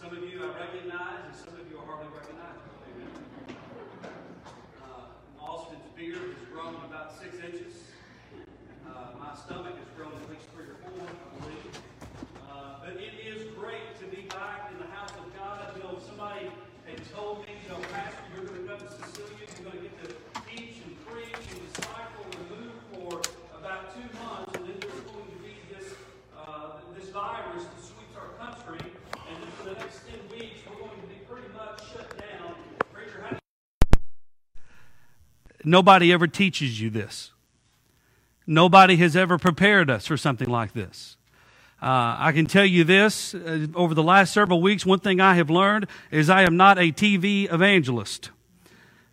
Some of you I recognize, and some of you are hardly recognizable. Amen. Austin's beard has grown about 6 inches. My stomach has grown at least 3 or 4, I believe. But it is great to be back in the house of God. You know, somebody had told me, you know, Pastor, you're going to come to Sicilia, you're going to get to teach and preach and disciple and move for about 2 months, and then there's going to be this virus that sweeps our country, and then for the next 10 weeks, we're going to be pretty much shut down. Preacher, how do you... Nobody ever teaches you this. Nobody has ever prepared us for something like this. I can tell you this, over the last several weeks, one thing I have learned is I am not a TV evangelist.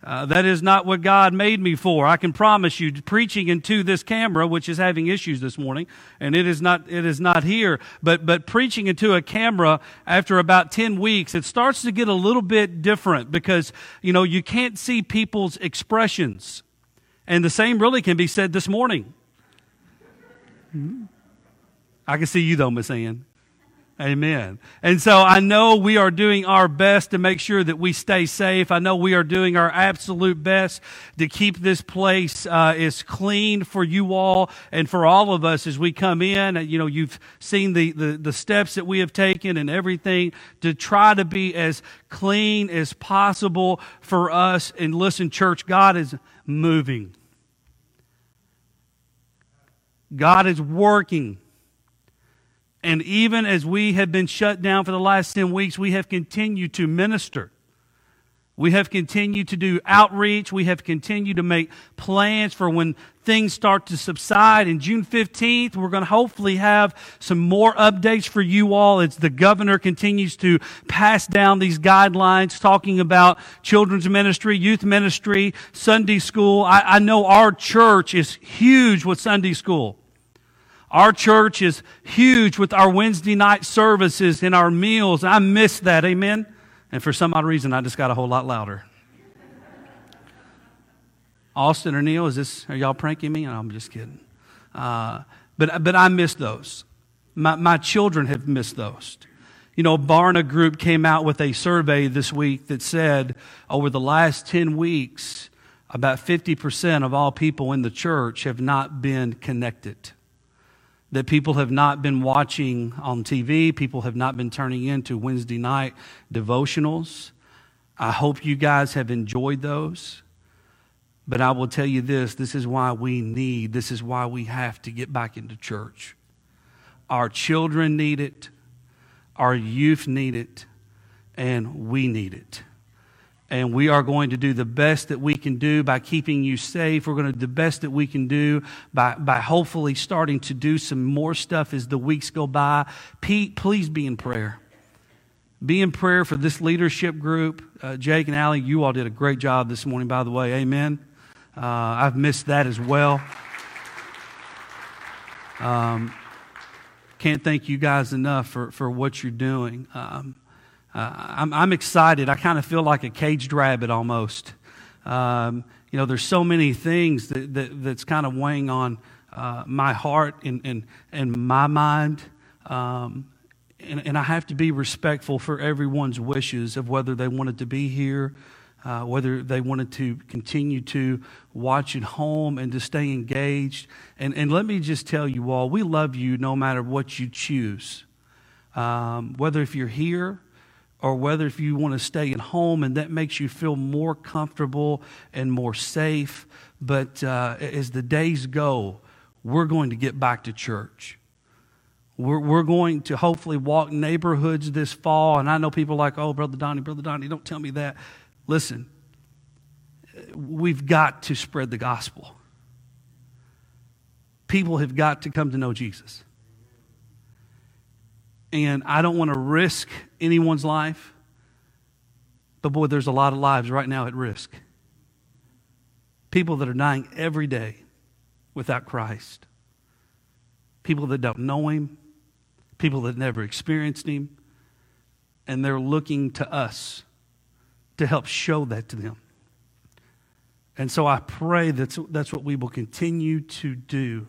That is not what God made me for. I can promise you, preaching into this camera, which is having issues this morning, and it is not here, but preaching into a camera after about 10 weeks, it starts to get a little bit different because, you know, you can't see people's expressions. And the same really can be said this morning. Mm-hmm. I can see you though, Miss Ann. Amen. And so I know we are doing our best to make sure that we stay safe. I know we are doing our absolute best to keep this place as clean for you all and for all of us as we come in. You know, you've seen the steps that we have taken and everything to try to be as clean as possible for us. And listen, church, God is moving. God is working. And even as we have been shut down for the last 10 weeks, we have continued to minister. We have continued to do outreach. We have continued to make plans for when things start to subside. And June 15th, we're going to hopefully have some more updates for you all as the governor continues to pass down these guidelines, talking about children's ministry, youth ministry, Sunday school. I know our church is huge with Sunday school. Our church is huge with our Wednesday night services and our meals. I miss that, amen? And for some odd reason, I just got a whole lot louder. Austin or Neil, are y'all pranking me? No, I'm just kidding. But I miss those. My children have missed those. You know, Barna Group came out with a survey this week that said over the last 10 weeks, about 50% of all people in the church have not been connected. That people have not been watching on TV. People have not been turning into Wednesday night devotionals. I hope you guys have enjoyed those. But I will tell you this is why this is why we have to get back into church. Our children need it. Our youth need it. And we need it. And we are going to do the best that we can do by keeping you safe. We're going to do the best that we can do by hopefully starting to do some more stuff as the weeks go by. Pete, please be in prayer. Be in prayer for this leadership group. Jake and Allie, you all did a great job this morning, by the way. Amen. I've missed that as well. Can't thank you guys enough for what you're doing. I'm excited. I kind of feel like a caged rabbit almost. You know, there's so many things that's kind of weighing on my heart and my mind. And I have to be respectful for everyone's wishes of whether they wanted to be here, whether they wanted to continue to watch at home and to stay engaged. And let me just tell you all, we love you no matter what you choose, whether if you're here, or whether if you want to stay at home and that makes you feel more comfortable and more safe. But as the days go, we're going to get back to church. We're going to hopefully walk neighborhoods this fall. And I know people are like, oh, Brother Donnie, don't tell me that. Listen, we've got to spread the gospel. People have got to come to know Jesus. And I don't want to risk anyone's life. But boy, there's a lot of lives right now at risk. People that are dying every day without Christ. People that don't know Him. People that never experienced Him. And they're looking to us to help show that to them. And so I pray that's what we will continue to do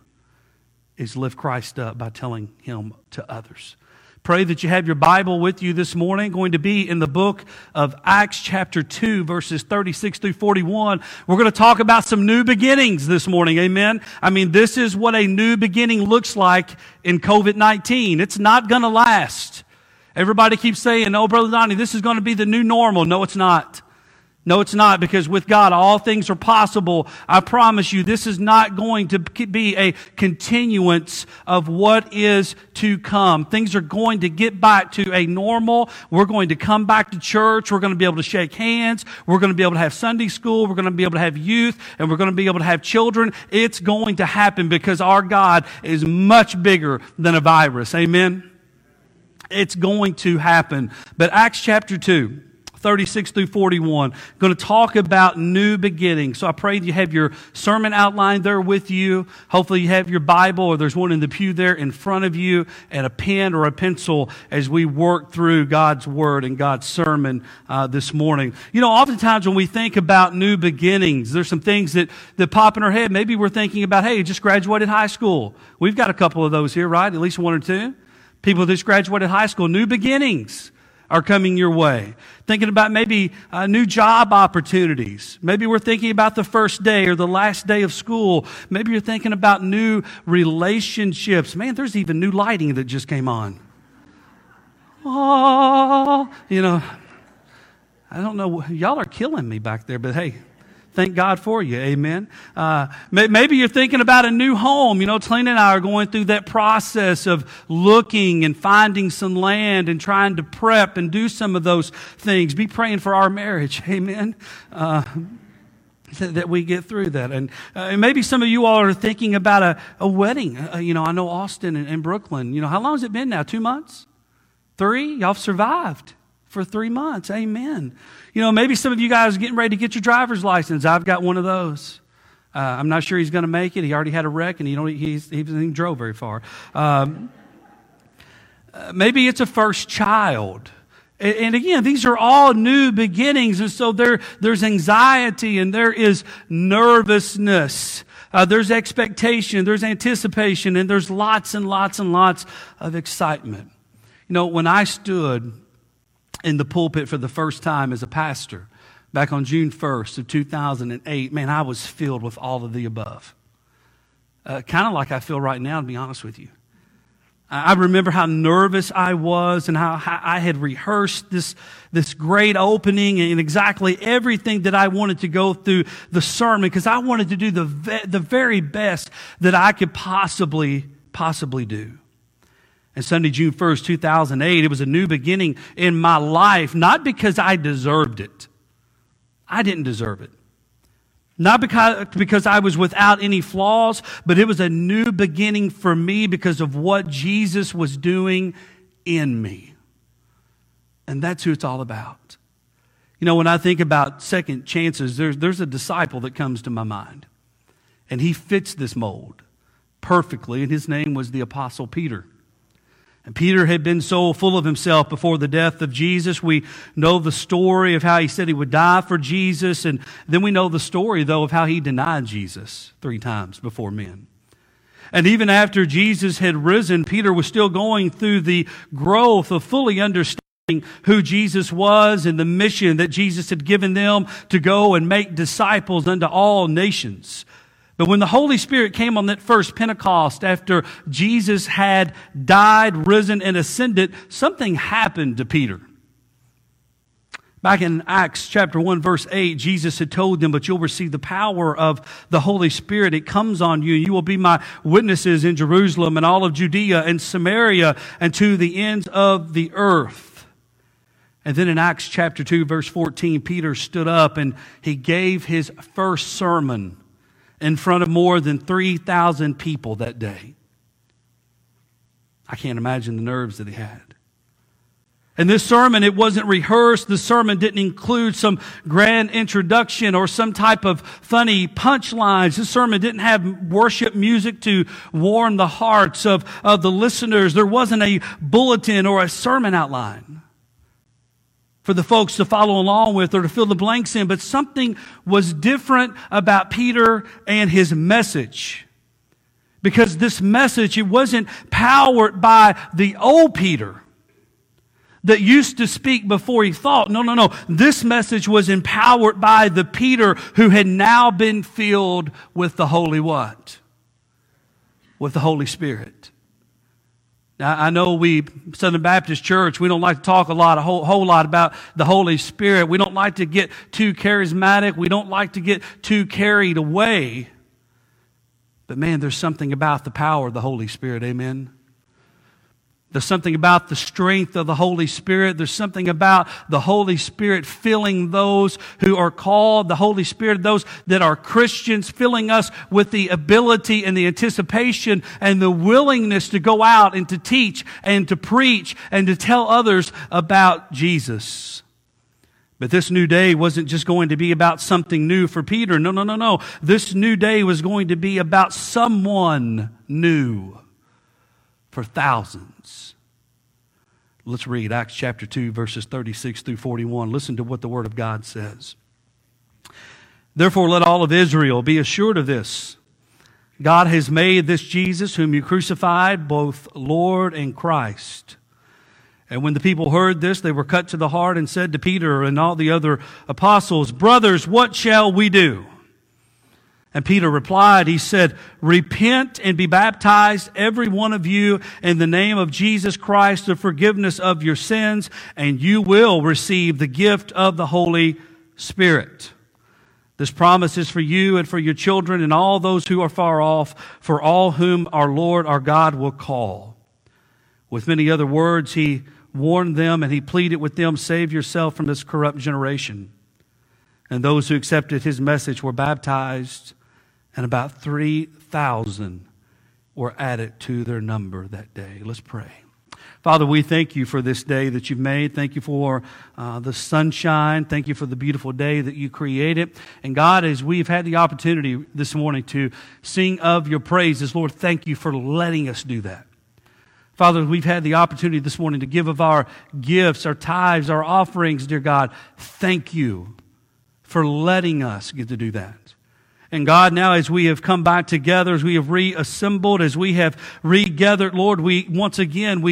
is lift Christ up by telling Him to others. Pray that you have your Bible with you this morning. Going to be in the book of Acts chapter 2, verses 36 through 41. We're going to talk about some new beginnings this morning. Amen. I mean, this is what a new beginning looks like in COVID-19. It's not going to last. Everybody keeps saying, oh, Brother Donnie, this is going to be the new normal. No, it's not. No, it's not, because with God, all things are possible. I promise you, this is not going to be a continuance of what is to come. Things are going to get back to a normal. We're going to come back to church. We're going to be able to shake hands. We're going to be able to have Sunday school. We're going to be able to have youth, and we're going to be able to have children. It's going to happen because our God is much bigger than a virus. Amen? It's going to happen. But Acts chapter 2. 36 through 41. I'm going to talk about new beginnings. So I pray you have your sermon outline there with you. Hopefully you have your Bible, or there's one in the pew there in front of you, and a pen or a pencil as we work through God's Word and God's sermon this morning. You know, oftentimes when we think about new beginnings, there's some things that pop in our head. Maybe we're thinking about, hey, just graduated high school. We've got a couple of those here, right? At least one or two. People that just graduated high school, new beginnings are coming your way. Thinking about maybe new job opportunities. Maybe we're thinking about the first day or the last day of school. Maybe you're thinking about new relationships. Man, there's even new lighting that just came on. Oh, you know, I don't know. Y'all are killing me back there, but hey, thank God for you. Amen. Maybe you're thinking about a new home. You know, Tlene and I are going through that process of looking and finding some land and trying to prep and do some of those things. Be praying for our marriage. Amen. That we get through that. And maybe some of you all are thinking about a wedding. You know, I know Austin and Brooklyn. You know, how long has it been now? 2 months? 3? Y'all have survived for 3 months. Amen. You know, maybe some of you guys are getting ready to get your driver's license. I've got one of those. I'm not sure he's going to make it. He already had a wreck, and he doesn't even drove very far. Maybe it's a first child. And again, these are all new beginnings, and so there's anxiety, and there is nervousness. There's expectation, there's anticipation, and there's lots and lots and lots of excitement. You know, when I stood in the pulpit for the first time as a pastor back on June 1st of 2008, man, I was filled with all of the above. Kind of like I feel right now, to be honest with you. I remember how nervous I was and how I had rehearsed this great opening and exactly everything that I wanted to go through the sermon, because I wanted to do the very best that I could possibly do. And Sunday, June 1st, 2008, it was a new beginning in my life, not because I deserved it. I didn't deserve it. Not because I was without any flaws, but it was a new beginning for me because of what Jesus was doing in me. And that's who it's all about. You know, when I think about second chances, there's a disciple that comes to my mind. And he fits this mold perfectly, and his name was the Apostle Peter. And Peter had been so full of himself before the death of Jesus. We know the story of how he said he would die for Jesus. And then we know the story, though, of how he denied Jesus 3 times before men. And even after Jesus had risen, Peter was still going through the growth of fully understanding who Jesus was and the mission that Jesus had given them to go and make disciples unto all nations. But when the Holy Spirit came on that first Pentecost, after Jesus had died, risen, and ascended, something happened to Peter. Back in Acts chapter 1, verse 8, Jesus had told them, but you'll receive the power of the Holy Spirit. It comes on you. You will be my witnesses in Jerusalem and all of Judea and Samaria and to the ends of the earth. And then in Acts chapter 2, verse 14, Peter stood up and he gave his first sermon in front of more than 3,000 people that day. I can't imagine the nerves that he had. And this sermon, it wasn't rehearsed. The sermon didn't include some grand introduction or some type of funny punchlines. This sermon didn't have worship music to warm the hearts of the listeners. There wasn't a bulletin or a sermon outline for the folks to follow along with or to fill the blanks in. But something was different about Peter and his message. Because this message, it wasn't powered by the old Peter. that used to speak before he thought. No. This message was empowered by the Peter who had now been filled with the Holy what? With the Holy Spirit. Now, I know we, Southern Baptist Church, we don't like to talk a whole lot about the Holy Spirit. We don't like to get too charismatic. We don't like to get too carried away. But man, there's something about the power of the Holy Spirit. Amen. There's something about the strength of the Holy Spirit. There's something about the Holy Spirit filling those who are called, the Holy Spirit, those that are Christians, filling us with the ability and the anticipation and the willingness to go out and to teach and to preach and to tell others about Jesus. But this new day wasn't just going to be about something new for Peter. No. This new day was going to be about someone new. For thousands. Let's read Acts chapter 2, verses 36 through 41. Listen to what the Word of God says. Therefore, let all of Israel be assured of this. God has made this Jesus, whom you crucified, both Lord and Christ. And when the people heard this, they were cut to the heart and said to Peter and all the other apostles, "Brothers, what shall we do?" And Peter replied, he said, "Repent and be baptized, every one of you, in the name of Jesus Christ, the forgiveness of your sins, and you will receive the gift of the Holy Spirit. This promise is for you and for your children and all those who are far off, for all whom our Lord, our God, will call." With many other words, he warned them and he pleaded with them, "Save yourself from this corrupt generation." And those who accepted his message were baptized. And about 3,000 were added to their number that day. Let's pray. Father, we thank you for this day that you've made. Thank you for the sunshine. Thank you for the beautiful day that you created. And God, as we've had the opportunity this morning to sing of your praises, Lord, thank you for letting us do that. Father, we've had the opportunity this morning to give of our gifts, our tithes, our offerings, dear God. Thank you for letting us get to do that. And God, now as we have come back together, as we have reassembled, as we have regathered, Lord, we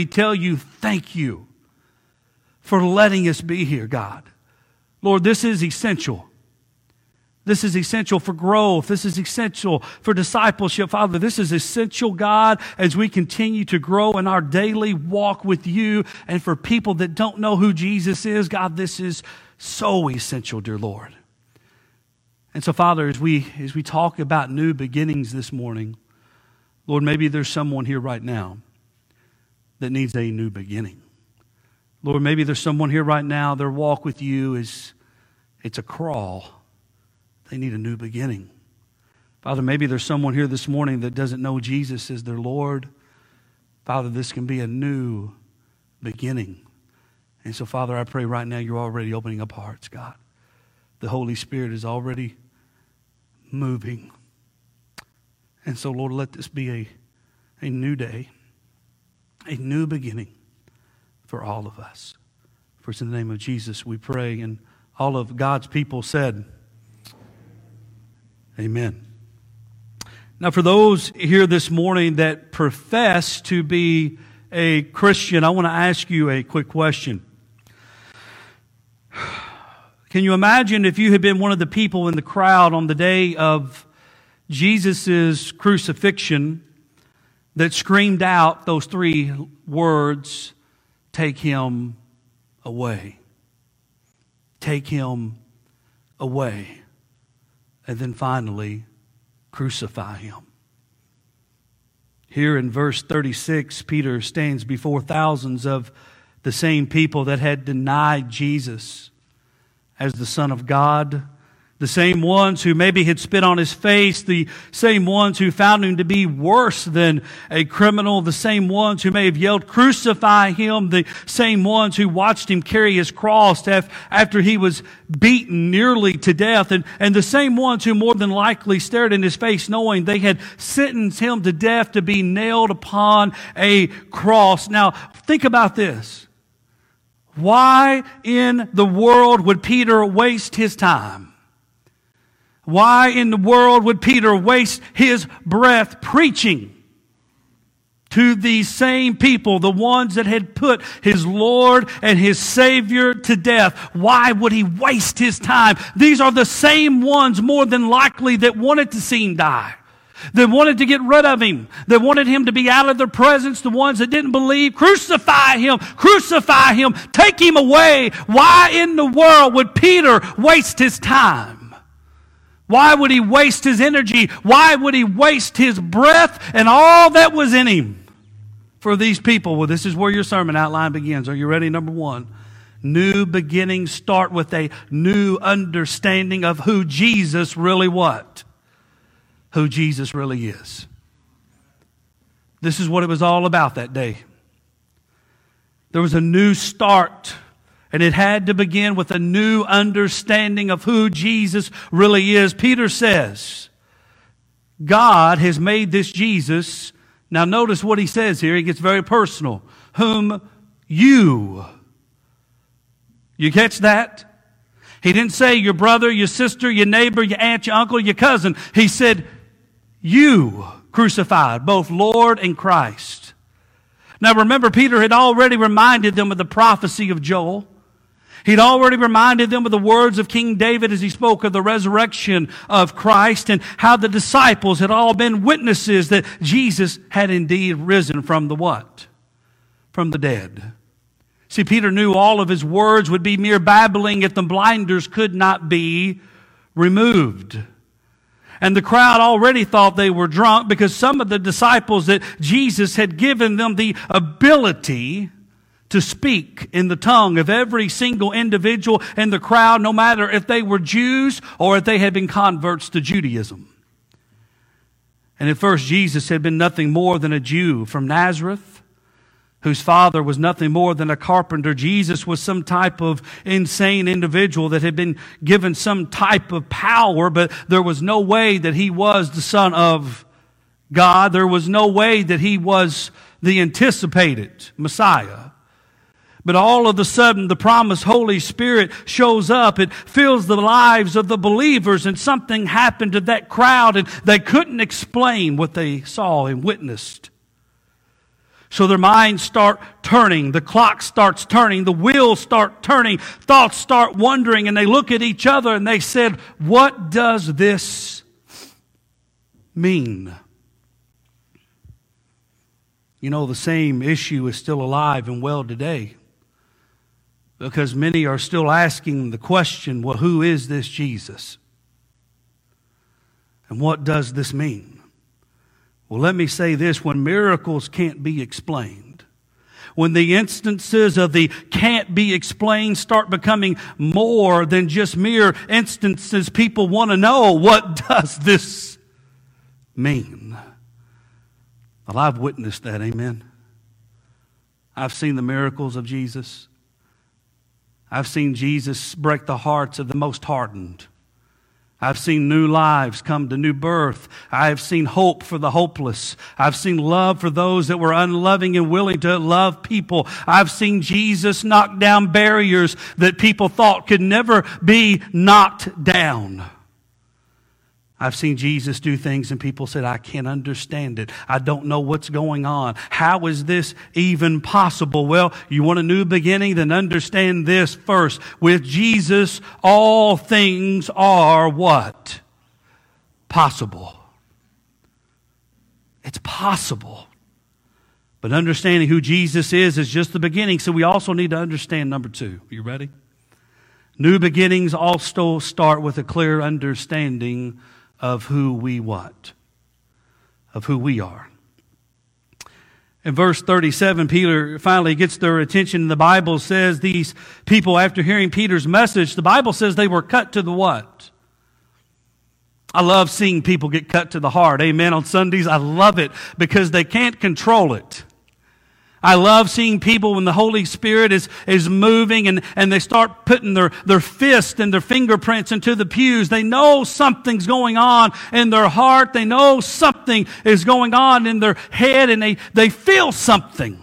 tell you thank you for letting us be here, God. Lord, this is essential. This is essential for growth. This is essential for discipleship. Father, this is essential, God, as we continue to grow in our daily walk with you. And for people that don't know who Jesus is, God, this is so essential, dear Lord. And so, Father, as we talk about new beginnings this morning, Lord, maybe there's someone here right now that needs a new beginning. Lord, maybe there's someone here right now, their walk with you it's a crawl. They need a new beginning. Father, maybe there's someone here this morning that doesn't know Jesus as their Lord. Father, this can be a new beginning. And so, Father, I pray right now you're already opening up hearts, God. The Holy Spirit is already moving. And so, Lord, let this be a new day, a new beginning for all of us. For it's in the name of Jesus we pray, and all of God's people said, amen. Now, for those here this morning that profess to be a Christian, I want to ask you a quick question. Can you imagine if you had been one of the people in the crowd on the day of Jesus' crucifixion that screamed out those three words, "Take him away. Take him away." And then finally, crucify him. Here in verse 36, Peter stands before thousands of the same people that had denied Jesus as the Son of God, the same ones who maybe had spit on his face, the same ones who found him to be worse than a criminal, the same ones who may have yelled, "Crucify him," the same ones who watched him carry his cross after he was beaten nearly to death, and the same ones who more than likely stared in his face knowing they had sentenced him to death to be nailed upon a cross. Now, think about this. Why in the world would Peter waste his time? Why in the world would Peter waste his breath preaching to these same people, the ones that had put his Lord and his Savior to death. Why would he waste his time? These are the same ones, more than likely, that wanted to see him die. They wanted to get rid of him. They wanted him to be out of their presence. The ones that didn't believe, crucify him, take him away. Why in the world would Peter waste his time? Why would he waste his energy? Why would he waste his breath and all that was in him for these people? Well, this is where your sermon outline begins. Are you ready? Number one. New beginnings start with a new understanding of who Jesus really was. Who Jesus really is. This is what it was all about that day. There was a new start, and it had to begin with a new understanding of who Jesus really is. Peter says, God has made this Jesus. Now notice what he says here. He gets very personal. Whom you. You catch that? He didn't say your brother, your sister, your neighbor, your aunt, your uncle, your cousin. He said, you crucified, both Lord and Christ. Now remember, Peter had already reminded them of the prophecy of Joel. He'd already reminded them of the words of King David as he spoke of the resurrection of Christ and how the disciples had all been witnesses that Jesus had indeed risen from the what? From the dead. See, Peter knew all of his words would be mere babbling if the blinders could not be removed. And the crowd already thought they were drunk because some of the disciples that Jesus had given them the ability to speak in the tongue of every single individual in the crowd, no matter if they were Jews or if they had been converts to Judaism. And at first, Jesus had been nothing more than a Jew from Nazareth, whose father was nothing more than a carpenter. Jesus was some type of insane individual that had been given some type of power, but there was no way that he was the Son of God. There was no way that he was the anticipated Messiah. But all of a sudden, the promised Holy Spirit shows up. It fills the lives of the believers, and something happened to that crowd, and they couldn't explain what they saw and witnessed. So their minds start turning, the clock starts turning, the wheels start turning, thoughts start wandering, and they look at each other and they said, what does this mean? You know, the same issue is still alive and well today because many are still asking the question, well, who is this Jesus? And what does this mean? Well, let me say this, when miracles can't be explained, when the instances of the can't be explained start becoming more than just mere instances, people want to know, what does this mean? Well, I've witnessed that, amen. I've seen the miracles of Jesus. I've seen Jesus break the hearts of the most hardened. I've seen new lives come to new birth. I've seen hope for the hopeless. I've seen love for those that were unloving and willing to love people. I've seen Jesus knock down barriers that people thought could never be knocked down. I've seen Jesus do things and people said, I can't understand it. I don't know what's going on. How is this even possible? Well, you want a new beginning? Then understand this first. With Jesus, all things are what? Possible. It's possible. But understanding who Jesus is just the beginning. So we also need to understand number two. Are you ready? New beginnings also start with a clear understanding of who we what? Of who we are. In verse 37, Peter finally gets their attention. The Bible says these people, after hearing Peter's message, the Bible says they were cut to the what? I love seeing people get cut to the heart. Amen. On Sundays, I love it because they can't control it. I love seeing people when the Holy Spirit is moving and they start putting their fist and their fingerprints into the pews. They know something's going on in their heart. They know something is going on in their head and they feel something.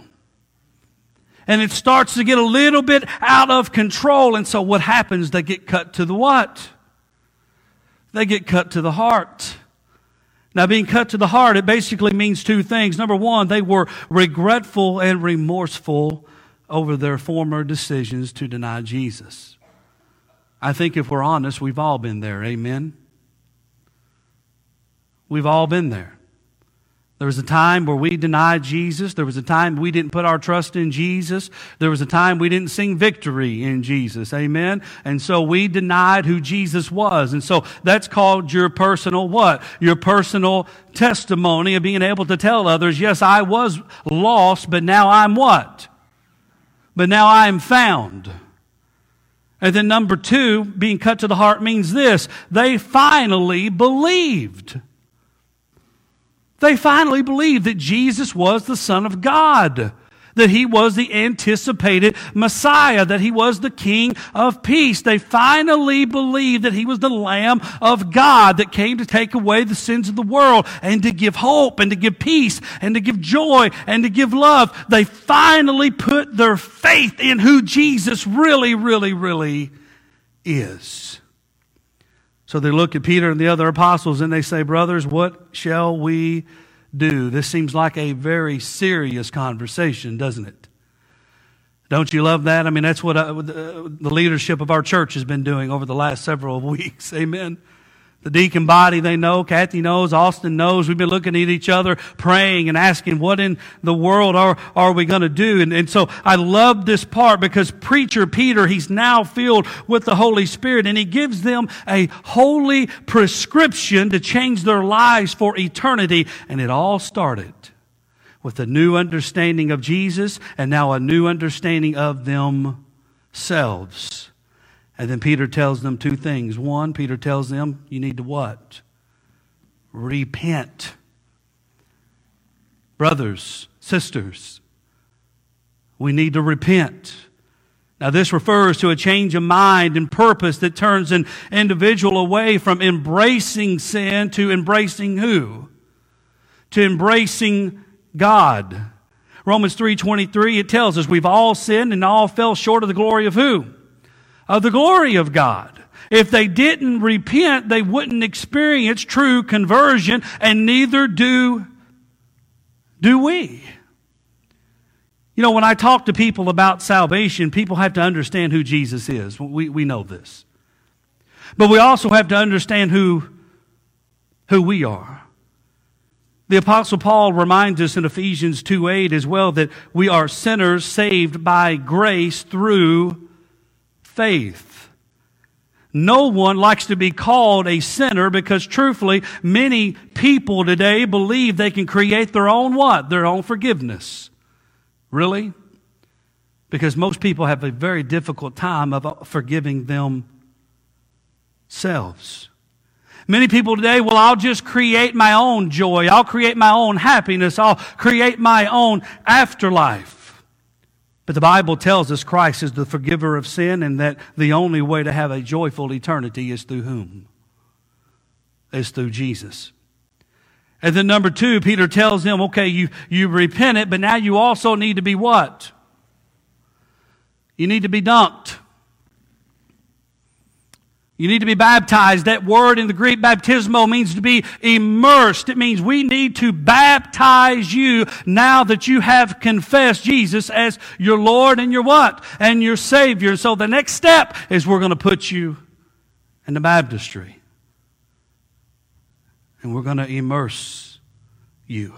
And it starts to get a little bit out of control. And so what happens? They get cut to the what? They get cut to the heart. Now, being cut to the heart, it basically means two things. Number one, they were regretful and remorseful over their former decisions to deny Jesus. I think if we're honest, we've all been there. Amen? We've all been there. There was a time where we denied Jesus. There was a time we didn't put our trust in Jesus. There was a time we didn't sing victory in Jesus. Amen? And so we denied who Jesus was. And so that's called your personal what? Your personal testimony of being able to tell others, yes, I was lost, but now I'm what? But now I am found. And then number two, being cut to the heart means this. They finally believed. They finally believed that Jesus was the Son of God, that He was the anticipated Messiah, that He was the King of Peace. They finally believed that He was the Lamb of God that came to take away the sins of the world and to give hope and to give peace and to give joy and to give love. They finally put their faith in who Jesus really, really is. So they look at Peter and the other apostles and they say, brothers, what shall we do? This seems like a very serious conversation, doesn't it? Don't you love that? I mean, that's what the leadership of our church has been doing over the last several weeks. Amen. The deacon body, they know. Kathy knows. Austin knows. We've been looking at each other, praying and asking, what in the world are we going to do? And so I love this part because preacher Peter, he's now filled with the Holy Spirit, and he gives them a holy prescription to change their lives for eternity. And it all started with a new understanding of Jesus and now a new understanding of themselves. And then Peter tells them two things. One, Peter tells them, you need to what? Repent. Brothers, sisters, we need to repent. Now, this refers to a change of mind and purpose that turns an individual away from embracing sin to embracing who? To embracing God. Romans 3:23, it tells us we've all sinned and all fell short of the glory of who? Of the glory of God. If they didn't repent, they wouldn't experience true conversion, and neither do we. You know, when I talk to people about salvation, people have to understand who Jesus is. We know this. But we also have to understand who we are. The Apostle Paul reminds us in Ephesians 2:8 as well that we are sinners saved by grace through faith. No one likes to be called a sinner because truthfully, many people today believe they can create their own what? Their own forgiveness. Really? Because most people have a very difficult time of forgiving themselves. Many people today, well, I'll just create my own joy. I'll create my own happiness. I'll create my own afterlife. But the Bible tells us Christ is the forgiver of sin, and that the only way to have a joyful eternity is through whom? It's through Jesus. And then number two, Peter tells them, okay, you repent it, but now you also need to be what? You need to be dunked. You need to be baptized. That word in the Greek, baptismo, means to be immersed. It means we need to baptize you now that you have confessed Jesus as your Lord and your what? And your Savior. So the next step is we're going to put you in the baptistry. And we're going to immerse you.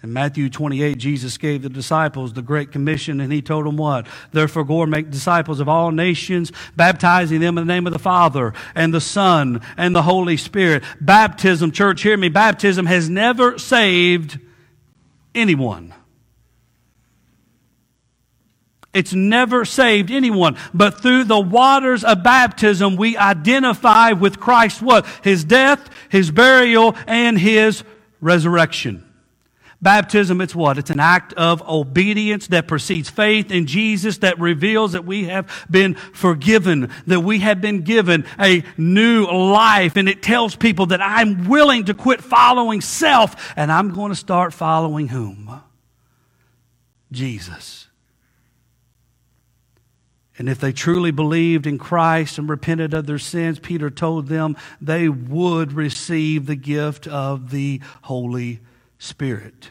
In Matthew 28, Jesus gave the disciples the Great Commission, and He told them what? Therefore, go and make disciples of all nations, baptizing them in the name of the Father and the Son and the Holy Spirit. Baptism, church, hear me, baptism has never saved anyone. It's never saved anyone. But through the waters of baptism, we identify with Christ what? His death, His burial, and His resurrection. Baptism, it's what? It's an act of obedience that precedes faith in Jesus, that reveals that we have been forgiven, that we have been given a new life. And it tells people that I'm willing to quit following self, and I'm going to start following whom? Jesus. And if they truly believed in Christ and repented of their sins, Peter told them they would receive the gift of the Holy Spirit.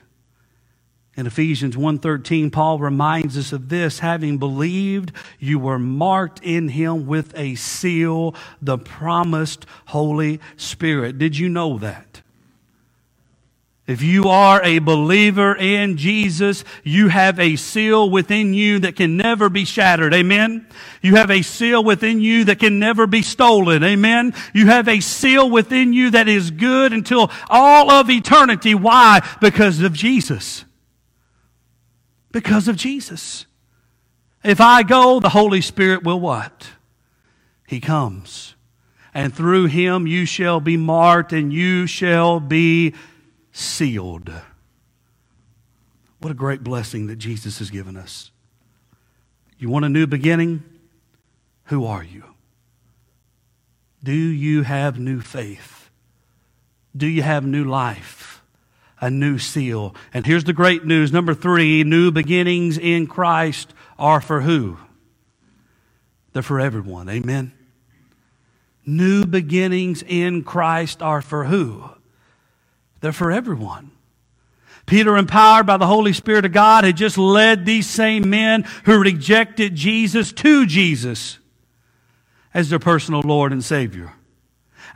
In Ephesians 1:13, Paul reminds us of this. Having believed, you were marked in him with a seal, the promised Holy Spirit. Did you know that? If you are a believer in Jesus, you have a seal within you that can never be shattered. Amen? You have a seal within you that can never be stolen. Amen? You have a seal within you that is good until all of eternity. Why? Because of Jesus. Because of Jesus. If I go, the Holy Spirit will what? He comes. And through him you shall be marked and you shall be sealed. What a great blessing that Jesus has given us. You want a new beginning? Who are you? Do you have new faith? Do you have new life? A new seal. And here's the great news. Number three, new beginnings in Christ are for who? They're for everyone. Amen. New beginnings in Christ are for who? They're for everyone. Peter, empowered by the Holy Spirit of God, had just led these same men who rejected Jesus to Jesus as their personal Lord and Savior.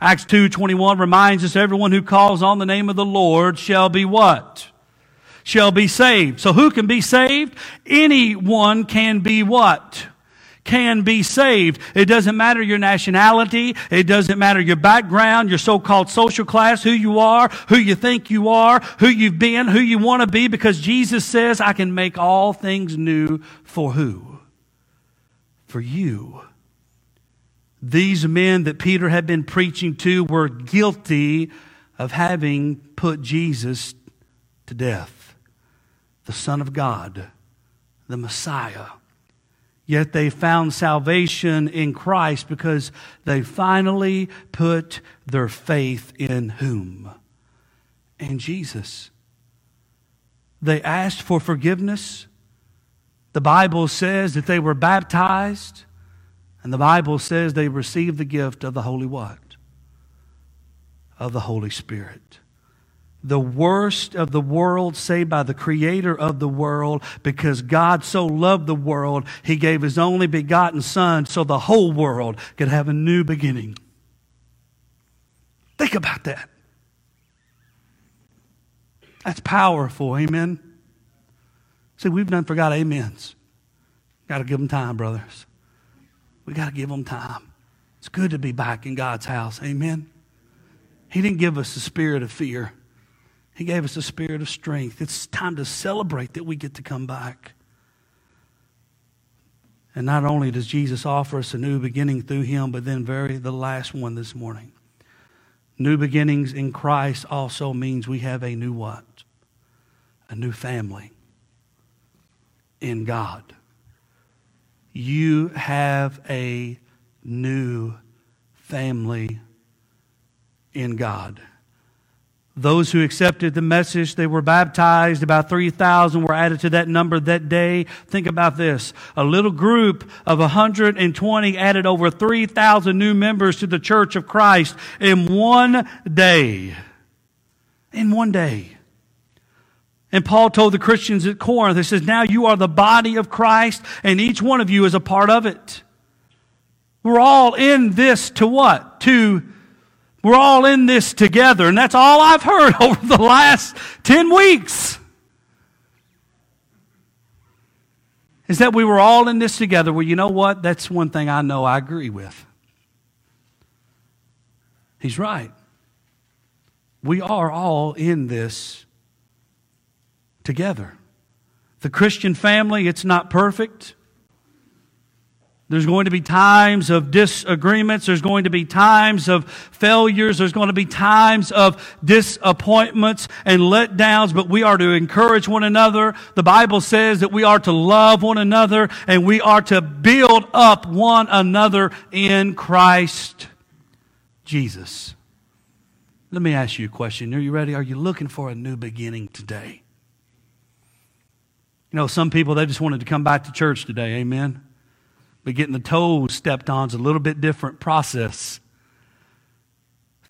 Acts 2:21 reminds us everyone who calls on the name of the Lord shall be what? Shall be saved. So who can be saved? Anyone can be what? Can be saved. It doesn't matter your nationality. It doesn't matter your background, your so-called social class, who you are, who you think you are, who you've been, who you want to be, because Jesus says, I can make all things new for who? For you. These men that Peter had been preaching to were guilty of having put Jesus to death, the Son of God, the Messiah. Yet they found salvation in Christ because they finally put their faith in whom? In Jesus. They asked for forgiveness. The Bible says that they were baptized. And the Bible says they received the gift of the Holy what? Of the Holy Spirit. The worst of the world saved by the Creator of the world, because God so loved the world, He gave His only begotten Son so the whole world could have a new beginning. Think about that. That's powerful, amen? See, we've done forgot amens. Got to give them time, brothers. We got to give them time. It's good to be back in God's house. Amen. He didn't give us the spirit of fear. He gave us the spirit of strength. It's time to celebrate that we get to come back. And not only does Jesus offer us a new beginning through him, but then the last one this morning. New beginnings in Christ also means we have a new what? A new family in God. You have a new family in God. Those who accepted the message, they were baptized. About 3,000 were added to that number that day. Think about this. A little group of 120 added over 3,000 new members to the church of Christ in one day. In one day. And Paul told the Christians at Corinth, he says, now you are the body of Christ, and each one of you is a part of it. We're all in this to what? We're all in this together. And that's all I've heard over the last 10 weeks. Is that we were all in this together. Well, you know what? That's one thing I know I agree with. He's right. We are all in this together. The Christian family, it's not perfect. There's going to be times of disagreements. There's going to be times of failures. There's going to be times of disappointments and letdowns, but we are to encourage one another. The Bible says that we are to love one another and we are to build up one another in Christ Jesus. Let me ask you a question. Are you ready? Are you looking for a new beginning today? You know, some people, they just wanted to come back to church today, amen? But getting the toes stepped on is a little bit different process.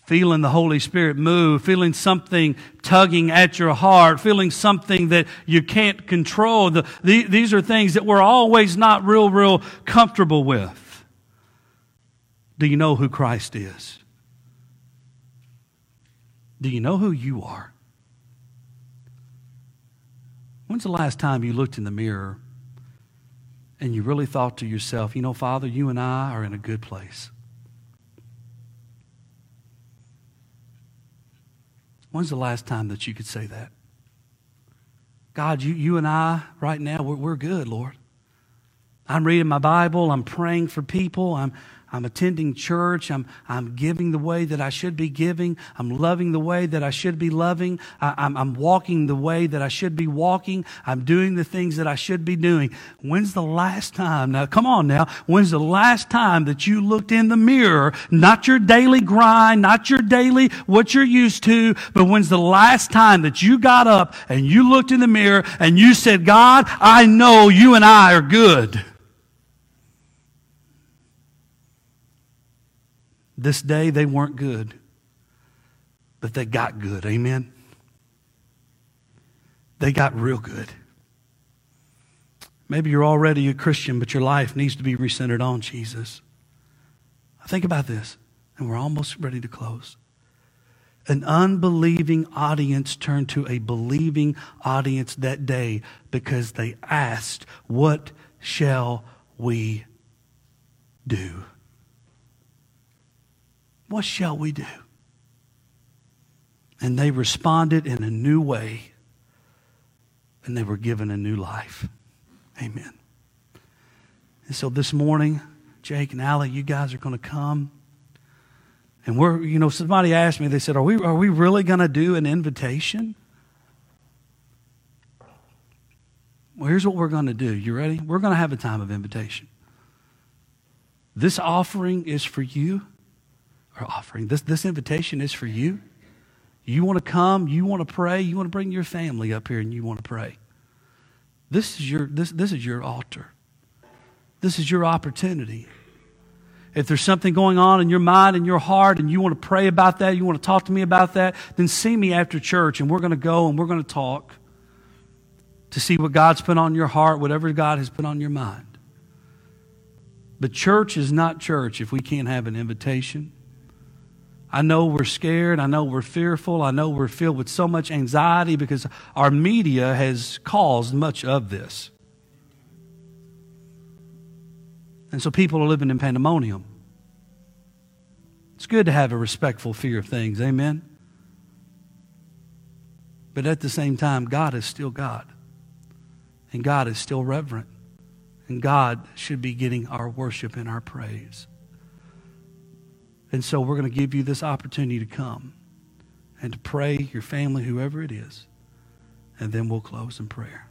Feeling the Holy Spirit move, feeling something tugging at your heart, feeling something that you can't control. These are things that we're always not real comfortable with. Do you know who Christ is? Do you know who you are? When's the last time you looked in the mirror and you really thought to yourself, you know, Father, you and I are in a good place? When's the last time that you could say that? God, you and I right now, we're good, Lord. I'm reading my Bible. I'm praying for people. I'm attending church. I'm giving the way that I should be giving. I'm loving the way that I should be loving. I'm walking the way that I should be walking. I'm doing the things that I should be doing. When's the last time? Now, come on now. When's the last time that you looked in the mirror? Not your daily grind, not your daily what you're used to, but when's the last time that you got up and you looked in the mirror and you said, God, I know you and I are good. This day they weren't good, but they got good. Amen? They got real good. Maybe you're already a Christian, but your life needs to be recentered on Jesus. Think about this, and we're almost ready to close. An unbelieving audience turned to a believing audience that day because they asked, what shall we do? What shall we do? And they responded in a new way, and they were given a new life. Amen. And so this morning, Jake and Allie, you guys are going to come, and we're, you know, somebody asked me, they said, are we really going to do an invitation? Well, here's what we're going to do. You ready? We're going to have a time of invitation. This offering is for you. Our offering. This invitation is for you. You want to come, you want to pray, you want to bring your family up here and you want to pray. This is your altar. This is your opportunity. If there's something going on in your mind and your heart and you want to pray about that, you want to talk to me about that, then see me after church and we're going to go and we're going to talk to see what God's put on your heart, whatever God has put on your mind. But church is not church if we can't have an invitation. I know we're scared. I know we're fearful. I know we're filled with so much anxiety because our media has caused much of this. And so people are living in pandemonium. It's good to have a respectful fear of things. Amen. But at the same time, God is still God. And God is still reverent. And God should be getting our worship and our praise. And so we're going to give you this opportunity to come and to pray, your family, whoever it is, and then we'll close in prayer.